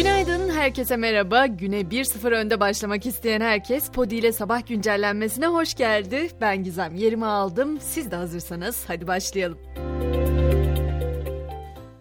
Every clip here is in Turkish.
Günaydın, herkese merhaba. Güne 1-0 önde başlamak isteyen herkes Podi ile sabah güncellenmesine hoş geldi. Ben Gizem, yerimi aldım. Siz de hazırsanız hadi başlayalım.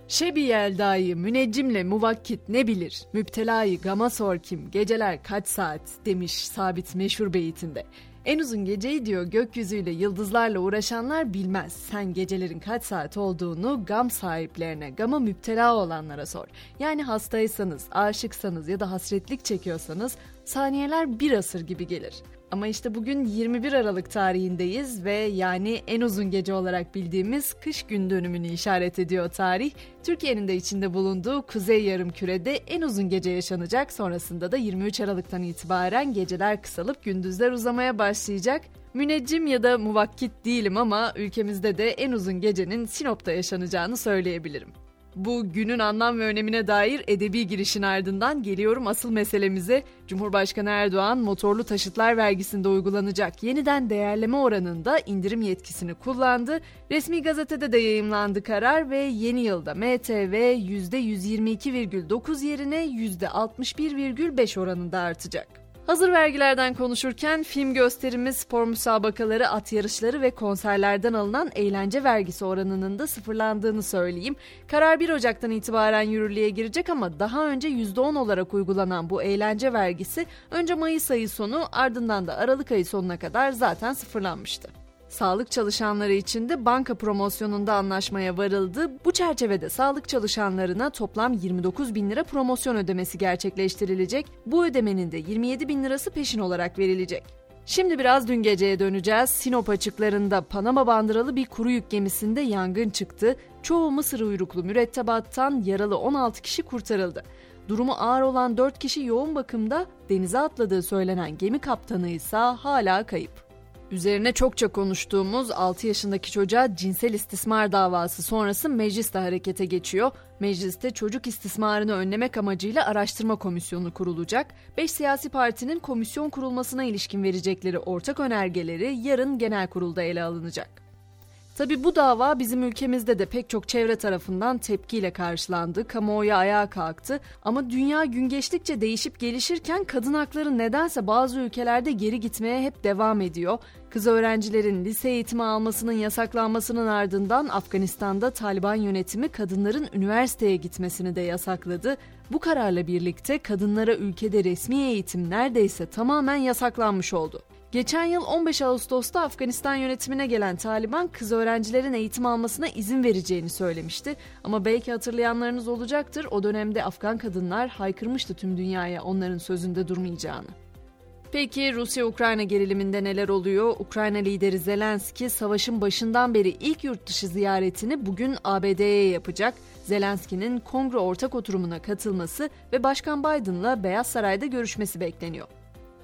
Şebi Yelda'yı müneccimle muvakkit ne bilir, müptelayı gama sor kim, geceler kaç saat demiş Sabit meşhur beyitinde. En uzun geceyi diyor gökyüzüyle yıldızlarla uğraşanlar bilmez. Sen gecelerin kaç saat olduğunu gam sahiplerine, gama müptela olanlara sor. Yani hastaysanız, aşıksanız ya da hasretlik çekiyorsanız saniyeler bir asır gibi gelir. Ama işte bugün 21 Aralık tarihindeyiz ve yani en uzun gece olarak bildiğimiz kış gün dönümünü işaret ediyor tarih. Türkiye'nin de içinde bulunduğu Kuzey Yarımküre'de en uzun gece yaşanacak. Sonrasında da 23 Aralık'tan itibaren geceler kısalıp gündüzler uzamaya başlayacak. Müneccim ya da muvakkit değilim ama ülkemizde de en uzun gecenin Sinop'ta yaşanacağını söyleyebilirim. Bu günün anlam ve önemine dair edebi girişin ardından geliyorum asıl meselemize. Cumhurbaşkanı Erdoğan motorlu taşıtlar vergisinde uygulanacak yeniden değerleme oranında indirim yetkisini kullandı. Resmi gazetede de yayımlandı karar ve yeni yılda MTV %122,9 yerine %61,5 oranında artacak. Hazır vergilerden konuşurken film gösterimi, spor müsabakaları, at yarışları ve konserlerden alınan eğlence vergisi oranının da sıfırlandığını söyleyeyim. Karar 1 Ocak'tan itibaren yürürlüğe girecek ama daha önce %10 olarak uygulanan bu eğlence vergisi önce Mayıs ayı sonu ardından da Aralık ayı sonuna kadar zaten sıfırlanmıştı. Sağlık çalışanları için de banka promosyonunda anlaşmaya varıldı. Bu çerçevede sağlık çalışanlarına toplam 29 bin lira promosyon ödemesi gerçekleştirilecek. Bu ödemenin de 27 bin lirası peşin olarak verilecek. Şimdi biraz dün geceye döneceğiz. Sinop açıklarında Panama bandıralı bir kuru yük gemisinde yangın çıktı. Çoğu Mısır uyruklu mürettebattan yaralı 16 kişi kurtarıldı. Durumu ağır olan 4 kişi yoğun bakımda, denize atladığı söylenen gemi kaptanı ise hala kayıp. Üzerine çokça konuştuğumuz 6 yaşındaki çocuğa cinsel istismar davası sonrası meclis de harekete geçiyor. Mecliste çocuk istismarını önlemek amacıyla araştırma komisyonu kurulacak. 5 siyasi partinin komisyon kurulmasına ilişkin verecekleri ortak önergeleri yarın genel kurulda ele alınacak. Tabii bu dava bizim ülkemizde de pek çok çevre tarafından tepkiyle karşılandı, kamuoyu ayağa kalktı. Ama dünya gün geçtikçe değişip gelişirken kadın hakları nedense bazı ülkelerde geri gitmeye hep devam ediyor. Kız öğrencilerin lise eğitimi almasının yasaklanmasının ardından Afganistan'da Taliban yönetimi kadınların üniversiteye gitmesini de yasakladı. Bu kararla birlikte kadınlara ülkede resmi eğitim neredeyse tamamen yasaklanmış oldu. Geçen yıl 15 Ağustos'ta Afganistan yönetimine gelen Taliban kız öğrencilerin eğitim almasına izin vereceğini söylemişti. Ama belki hatırlayanlarınız olacaktır, o dönemde Afgan kadınlar haykırmıştı tüm dünyaya onların sözünde durmayacağını. Peki Rusya-Ukrayna geriliminde neler oluyor? Ukrayna lideri Zelenski savaşın başından beri ilk yurt dışı ziyaretini bugün ABD'ye yapacak. Zelenski'nin Kongre ortak oturumuna katılması ve Başkan Biden'la Beyaz Saray'da görüşmesi bekleniyor.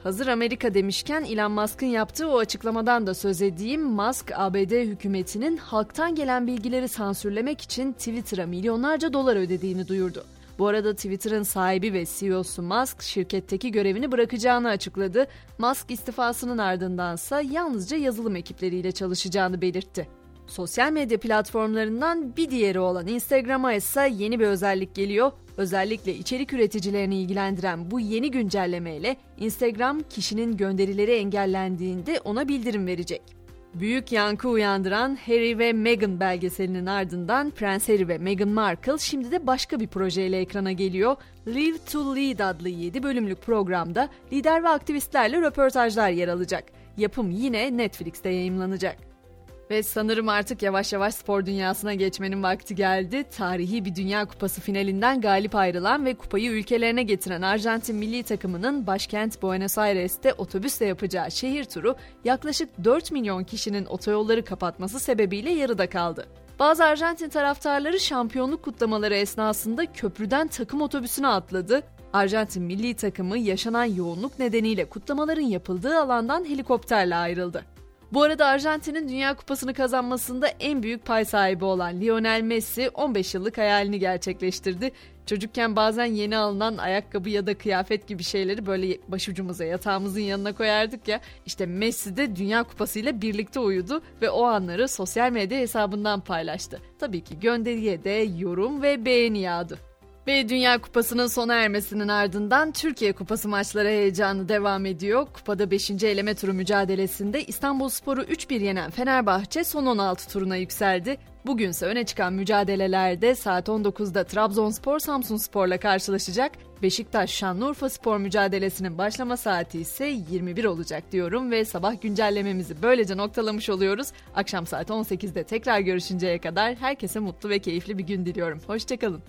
Hazır Amerika demişken Elon Musk'ın yaptığı o açıklamadan da söz edeyim. Musk, ABD hükümetinin halktan gelen bilgileri sansürlemek için Twitter'a milyonlarca dolar ödediğini duyurdu. Bu arada Twitter'ın sahibi ve CEO'su Musk şirketteki görevini bırakacağını açıkladı. Musk istifasının ardındansa yalnızca yazılım ekipleriyle çalışacağını belirtti. Sosyal medya platformlarından bir diğeri olan Instagram'a ise yeni bir özellik geliyor. Özellikle içerik üreticilerini ilgilendiren bu yeni güncellemeyle Instagram kişinin gönderileri engellendiğinde ona bildirim verecek. Büyük yankı uyandıran Harry ve Meghan belgeselinin ardından Prens Harry ve Meghan Markle şimdi de başka bir projeyle ekrana geliyor. Live to Lead adlı 7 bölümlük programda lider ve aktivistlerle röportajlar yer alacak. Yapım yine Netflix'te yayımlanacak. Ve sanırım artık yavaş yavaş spor dünyasına geçmenin vakti geldi. Tarihi bir Dünya Kupası finalinden galip ayrılan ve kupayı ülkelerine getiren Arjantin milli takımının başkent Buenos Aires'te otobüsle yapacağı şehir turu yaklaşık 4 milyon kişinin otoyolları kapatması sebebiyle yarıda kaldı. Bazı Arjantin taraftarları şampiyonluk kutlamaları esnasında köprüden takım otobüsüne atladı. Arjantin milli takımı yaşanan yoğunluk nedeniyle kutlamaların yapıldığı alandan helikopterle ayrıldı. Bu arada Arjantin'in Dünya Kupası'nı kazanmasında en büyük pay sahibi olan Lionel Messi 15 yıllık hayalini gerçekleştirdi. Çocukken bazen yeni alınan ayakkabı ya da kıyafet gibi şeyleri böyle başucumuza, yatağımızın yanına koyardık ya. İşte Messi de Dünya Kupası ile birlikte uyudu ve o anları sosyal medya hesabından paylaştı. Tabii ki gönderiye de yorum ve beğeni yağdı. Ve Dünya Kupası'nın sona ermesinin ardından Türkiye Kupası maçları heyecanı devam ediyor. Kupada 5. eleme turu mücadelesinde İstanbulspor'u 3-1 yenen Fenerbahçe son 16 turuna yükseldi. Bugünse öne çıkan mücadelelerde saat 19'da Trabzonspor Samsunspor'la karşılaşacak. Beşiktaş Şanlıurfa Spor mücadelesinin başlama saati ise 21 olacak diyorum ve sabah güncellememizi böylece noktalamış oluyoruz. Akşam saat 18'de tekrar görüşünceye kadar herkese mutlu ve keyifli bir gün diliyorum. Hoşçakalın.